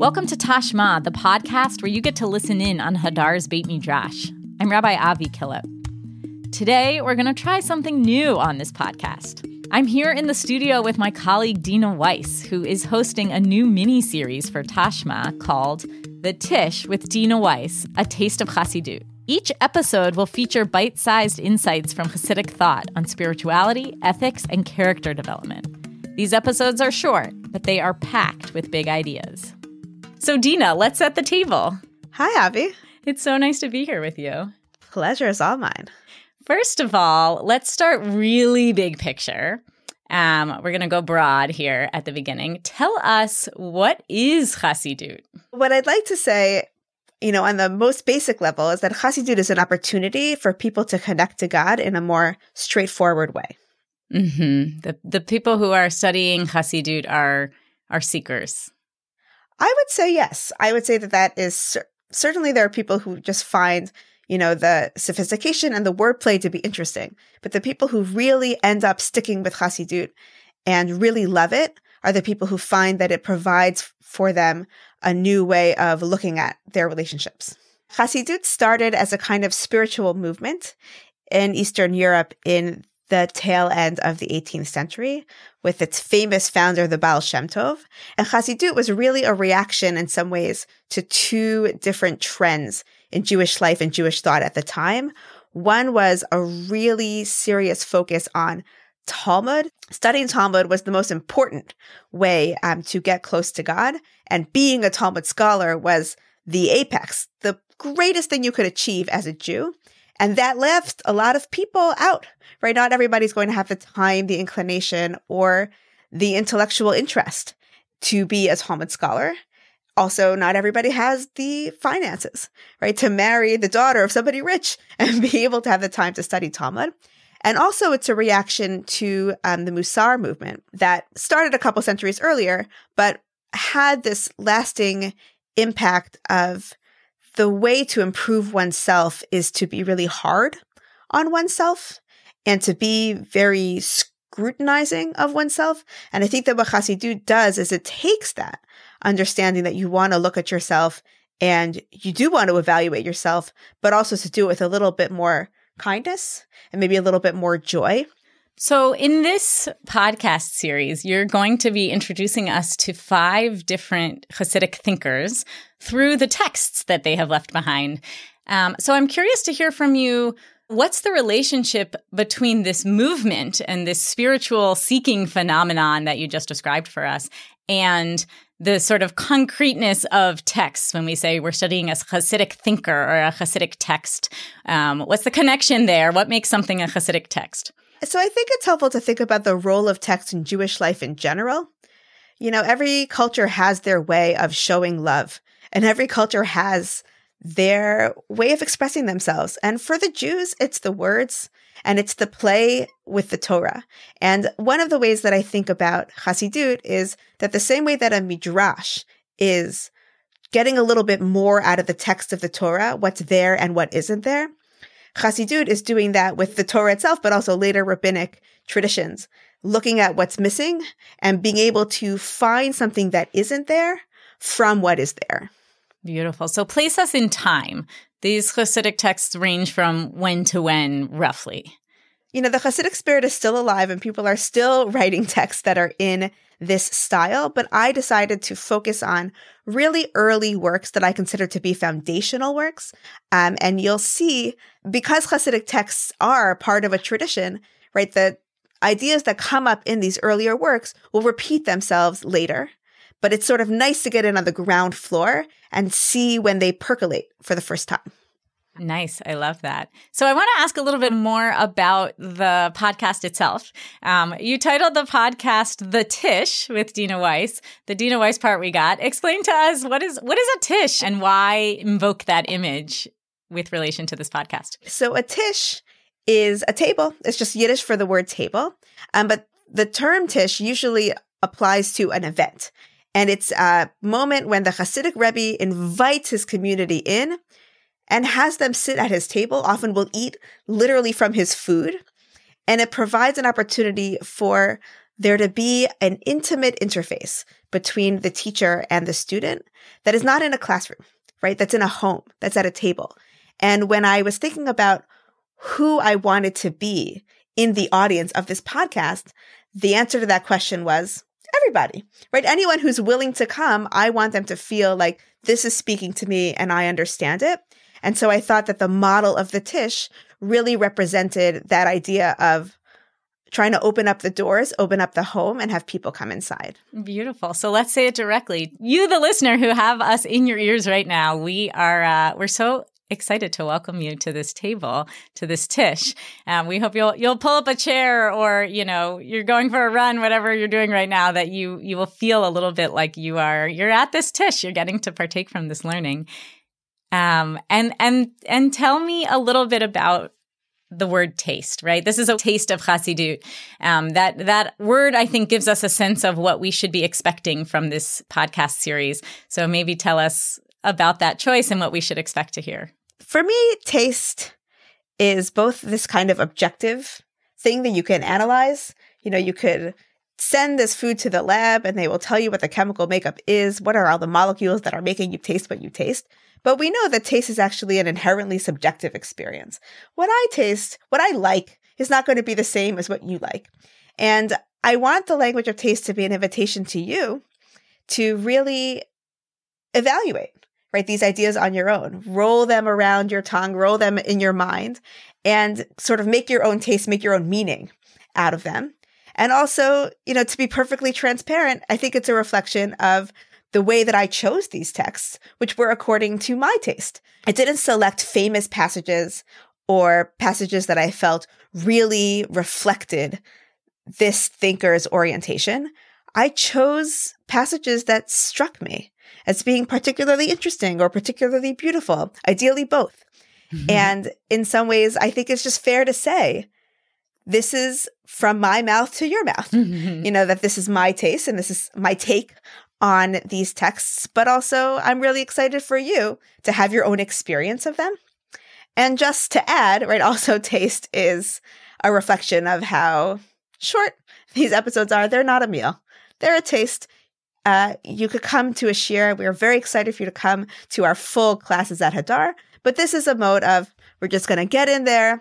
Welcome to Tashma, the podcast where you get to listen in on Hadar's Beit Midrash. I'm Rabbi Avi Killip. Today, we're going to try something new on this podcast. I'm here in the studio with my colleague Dina Weiss, who is hosting a new mini-series for Tashma called The Tish with Dina Weiss, A Taste of Hasidut. Each episode will feature bite-sized insights from Hasidic thought on spirituality, ethics, and character development. These episodes are short, but they are packed with big ideas. So Dina, let's set the table. Hi, Avi. It's so nice to be here with you. Pleasure is all mine. First of all, let's start really big picture. We're going to go broad here at the beginning. Tell us, what is Hasidut? What I'd like to say, on the most basic level, is that Hasidut is an opportunity for people to connect to God in a more straightforward way. Mm-hmm. The people who are studying Hasidut are seekers. I would say yes. I would say that is certainly there are people who just find the sophistication and the wordplay to be interesting. But the people who really end up sticking with Hasidut and really love it are the people who find that it provides for them a new way of looking at their relationships. Hasidut started as a kind of spiritual movement in Eastern Europe in the tail end of the 18th century with its famous founder, the Baal Shem Tov. And Hasidut was really a reaction in some ways to two different trends in Jewish life and Jewish thought at the time. One was a really serious focus on Talmud. Studying Talmud was the most important way to get close to God. And being a Talmud scholar was the apex, the greatest thing you could achieve as a Jew. And that left a lot of people out, right? Not everybody's going to have the time, the inclination, or the intellectual interest to be a Talmud scholar. Also, not everybody has the finances, right, to marry the daughter of somebody rich and be able to have the time to study Talmud. And also, it's a reaction to the Musar movement that started a couple centuries earlier, but had this lasting impact of the way to improve oneself is to be really hard on oneself and to be very scrutinizing of oneself. And I think that what Hasidut does is it takes that understanding that you want to look at yourself and you do want to evaluate yourself, but also to do it with a little bit more kindness and maybe a little bit more joy. So in this podcast series, you're going to be introducing us to 5 different Hasidic thinkers through the texts that they have left behind. So I'm curious to hear from you, what's the relationship between this movement and this spiritual seeking phenomenon that you just described for us and the sort of concreteness of texts when we say we're studying a Hasidic thinker or a Hasidic text? What's the connection there? What makes something a Hasidic text? So I think it's helpful to think about the role of text in Jewish life in general. Every culture has their way of showing love, and every culture has their way of expressing themselves. And for the Jews, it's the words, and it's the play with the Torah. And one of the ways that I think about Hasidut is that the same way that a midrash is getting a little bit more out of the text of the Torah, what's there and what isn't there, Hasidut is doing that with the Torah itself, but also later rabbinic traditions, looking at what's missing and being able to find something that isn't there from what is there. Beautiful. So place us in time. These Hasidic texts range from when to when, roughly. The Hasidic spirit is still alive and people are still writing texts that are in this style, but I decided to focus on really early works that I consider to be foundational works. And you'll see, because Hasidic texts are part of a tradition, right, the ideas that come up in these earlier works will repeat themselves later. But it's sort of nice to get in on the ground floor and see when they percolate for the first time. Nice. I love that. So I want to ask a little bit more about the podcast itself. You titled the podcast The Tish with Dina Weiss. The Dina Weiss part we got. Explain to us, what is a tish and why invoke that image with relation to this podcast? So a tish is a table. It's just Yiddish for the word table. But the term tish usually applies to an event. And it's a moment when the Hasidic Rebbe invites his community in and has them sit at his table, often will eat literally from his food. And it provides an opportunity for there to be an intimate interface between the teacher and the student that is not in a classroom, right? That's in a home, that's at a table. And when I was thinking about who I wanted to be in the audience of this podcast, the answer to that question was everybody, right? Anyone who's willing to come, I want them to feel like this is speaking to me and I understand it. And so I thought that the model of the Tish really represented that idea of trying to open up the doors, open up the home, and have people come inside. Beautiful. So let's say it directly. You, the listener who have us in your ears right now, we're so excited to welcome you to this table, to this Tish. We hope you'll pull up a chair, or you're going for a run, whatever you're doing right now, that you will feel a little bit like you're at this Tish. You're getting to partake from this learning. And tell me a little bit about the word taste, right? This is a taste of Hasidut. That word, I think, gives us a sense of what we should be expecting from this podcast series. So maybe tell us about that choice and what we should expect to hear. For me, taste is both this kind of objective thing that you can analyze. You could send this food to the lab and they will tell you what the chemical makeup is, what are all the molecules that are making you taste what you taste. But we know that taste is actually an inherently subjective experience. What I taste, what I like, is not going to be the same as what you like. And I want the language of taste to be an invitation to you to really evaluate, right, these ideas on your own, roll them around your tongue, roll them in your mind, and sort of make your own taste, make your own meaning out of them. And also, to be perfectly transparent, I think it's a reflection of the way that I chose these texts, which were according to my taste. I didn't select famous passages or passages that I felt really reflected this thinker's orientation. I chose passages that struck me as being particularly interesting or particularly beautiful, ideally both. Mm-hmm. And in some ways, I think it's just fair to say, this is from my mouth to your mouth, mm-hmm. That this is my taste and this is my take on these texts, but also I'm really excited for you to have your own experience of them. And just to add, right, also taste is a reflection of how short these episodes are. They're not a meal. They're a taste. You could come to a shiur. We're very excited for you to come to our full classes at Hadar, but this is a mode of we're just going to get in there,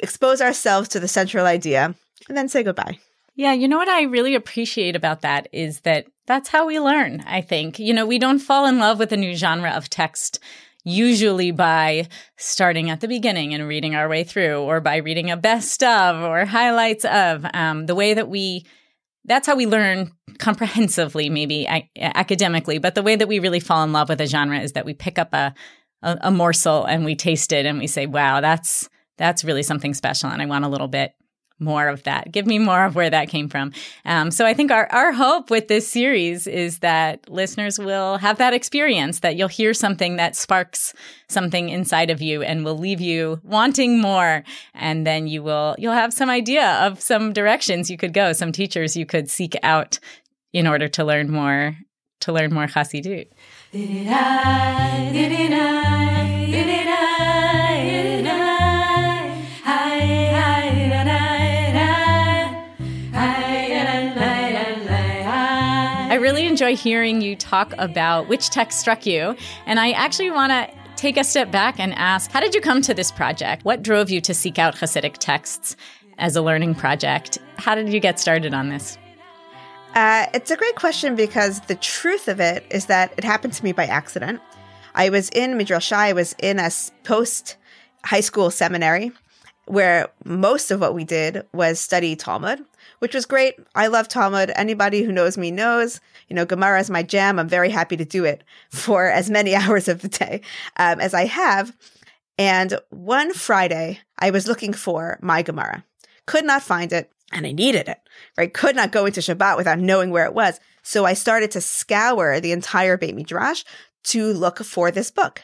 expose ourselves to the central idea, and then say goodbye. Yeah, what I really appreciate about that is that that's how we learn, I think. We don't fall in love with a new genre of text usually by starting at the beginning and reading our way through, or by reading a best of or highlights of. That's how we learn comprehensively, maybe academically, but the way that we really fall in love with a genre is that we pick up a morsel and we taste it and we say, wow, that's really something special, and I want a little bit more of that. Give me more of where that came from. So I think our hope with this series is that listeners will have that experience, that you'll hear something that sparks something inside of you and will leave you wanting more. And then you'll have some idea of some directions you could go, some teachers you could seek out in order to learn more Hasidut. I really enjoy hearing you talk about which text struck you. And I actually want to take a step back and ask, how did you come to this project? What drove you to seek out Hasidic texts as a learning project? How did you get started on this? It's a great question, because the truth of it is that it happened to me by accident. I was in Midrash Shai. I was in a post-high school seminary where most of what we did was study Talmud, which was great. I love Talmud. Anybody who knows me knows, Gemara is my jam. I'm very happy to do it for as many hours of the day as I have. And one Friday, I was looking for my Gemara. Could not find it, and I needed it, right? Could not go into Shabbat without knowing where it was. So I started to scour the entire Beit Midrash to look for this book.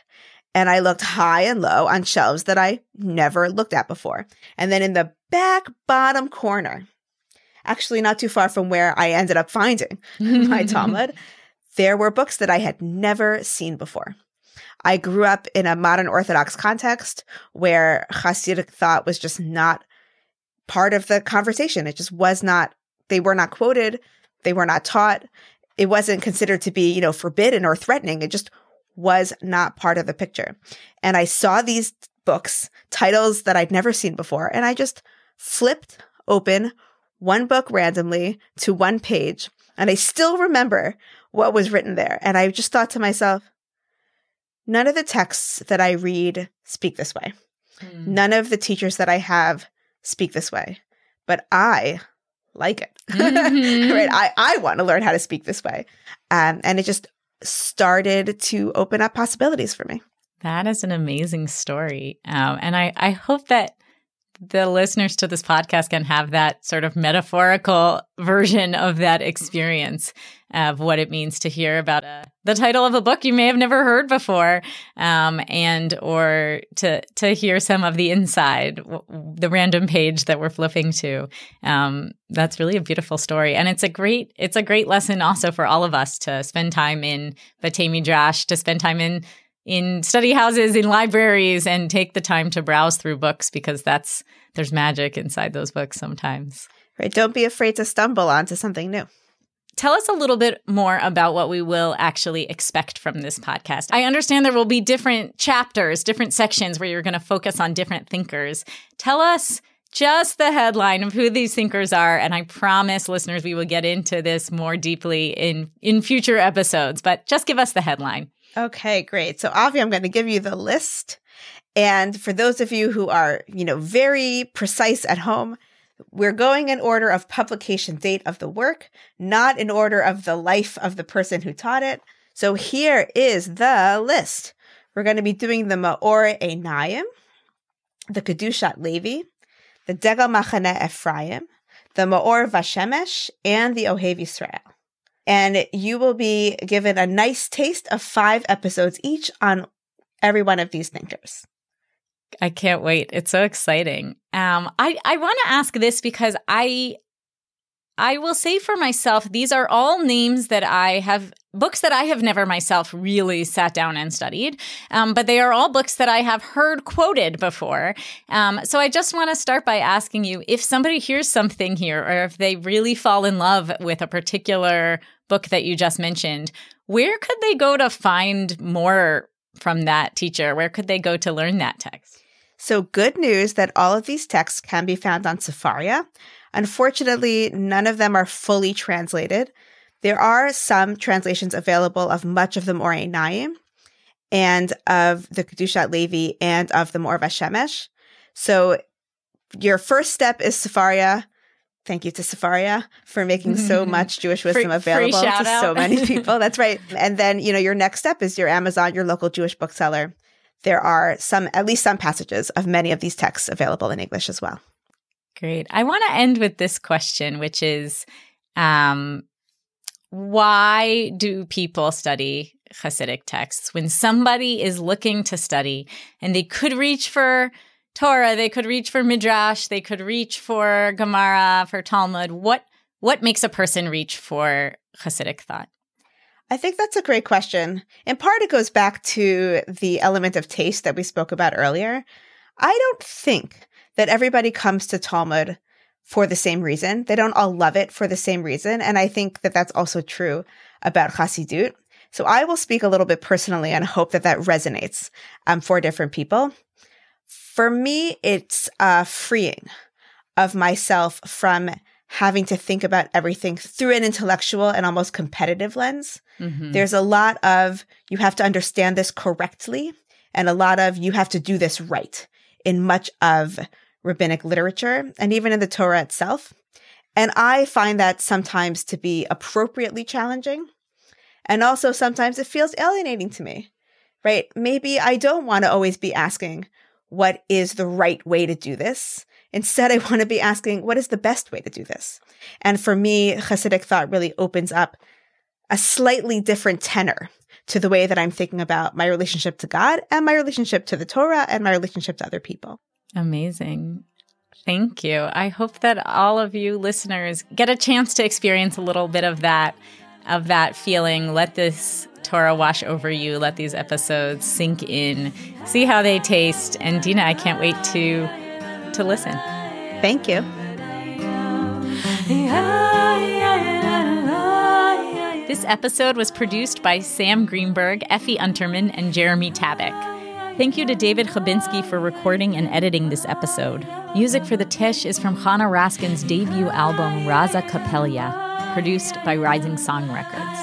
And I looked high and low on shelves that I never looked at before. And then in the back bottom corner, actually not too far from where I ended up finding my Talmud, there were books that I had never seen before. I grew up in a modern Orthodox context where Hasidic thought was just not part of the conversation. It just was not They were not quoted. They were not taught. It wasn't considered to be, you know, forbidden or threatening. It just was not part of the picture. And I saw these books, titles that I'd never seen before, and I just flipped open one book randomly to one page. And I still remember what was written there. And I just thought to myself, none of the texts that I read speak this way. Mm. None of the teachers that I have speak this way. But I like it. Mm-hmm. Right? I want to learn how to speak this way. And it just started to open up possibilities for me. That is an amazing story. And I hope that the listeners to this podcast can have that sort of metaphorical version of that experience of what it means to hear about the title of a book you may have never heard before, and or to hear some of the inside, the random page that we're flipping to. That's really a beautiful story, and it's a great lesson also for all of us to spend time in Beit Midrash, to spend time in study houses, in libraries, and take the time to browse through books, because there's magic inside those books sometimes. Right. Don't be afraid to stumble onto something new. Tell us a little bit more about what we will actually expect from this podcast. I understand there will be different chapters, different sections where you're going to focus on different thinkers. Tell us just the headline of who these thinkers are, and I promise, listeners, we will get into this more deeply in future episodes, but just give us the headline. Okay, great. So, Avi, I'm going to give you the list. And for those of you who are, you know, very precise at home, we're going in order of publication date of the work, not in order of the life of the person who taught it. So here is the list. We're going to be doing the Ma'or E'naiim, the Kedushat Levi, the Degel Machaneh Ephraim, the Me'or VaShemesh, and the Ohev Yisrael. And you will be given a nice taste of 5 episodes each on every one of these thinkers. I can't wait. It's so exciting. I want to ask this because I will say for myself, these are all names that I have, books that I have never myself really sat down and studied, but they are all books that I have heard quoted before. So I just want to start by asking you if somebody hears something here, or if they really fall in love with a particular book that you just mentioned, where could they go to find more from that teacher? Where could they go to learn that text? So good news that all of these texts can be found on Sefaria. Unfortunately, none of them are fully translated. There are some translations available of much of the Ma'or E'naiim and of the Kedushat Levi and of the Me'or VaShemesh. So your first step is Sefaria. Thank you to Sefaria for making so much Jewish wisdom available to so many people. That's right. And then, you know, your next step is your Amazon, your local Jewish bookseller. There are at least some passages of many of these texts available in English as well. Great. I want to end with this question, which is, why do people study Hasidic texts? When somebody is looking to study and they could reach for Torah, they could reach for Midrash, they could reach for Gemara, for Talmud, what makes a person reach for Hasidic thought? I think that's a great question. In part, it goes back to the element of taste that we spoke about earlier. I don't think that everybody comes to Talmud for the same reason. They don't all love it for the same reason. And I think that that's also true about Hasidut. So I will speak a little bit personally and hope that that resonates for different people. For me, it's a freeing of myself from having to think about everything through an intellectual and almost competitive lens. Mm-hmm. There's a lot of, you have to understand this correctly, and a lot of, you have to do this right in much of rabbinic literature and even in the Torah itself. And I find that sometimes to be appropriately challenging. And also sometimes it feels alienating to me, right? Maybe I don't want to always be asking, what is the right way to do this? Instead, I want to be asking, what is the best way to do this? And for me, Hasidic thought really opens up a slightly different tenor to the way that I'm thinking about my relationship to God and my relationship to the Torah and my relationship to other people. Amazing. Thank you. I hope that all of you listeners get a chance to experience a little bit of that feeling. Let this Torah wash over you. Let these episodes sink in. See how they taste. And Dina, I can't wait to listen. Thank you. This episode was produced by Sam Greenberg, Effie Unterman, and Jeremy Tabak. Thank you to David Chabinski for recording and editing this episode. Music for The Tish is from Hannah Raskin's debut album, Raza Capella, produced by Rising Song Records.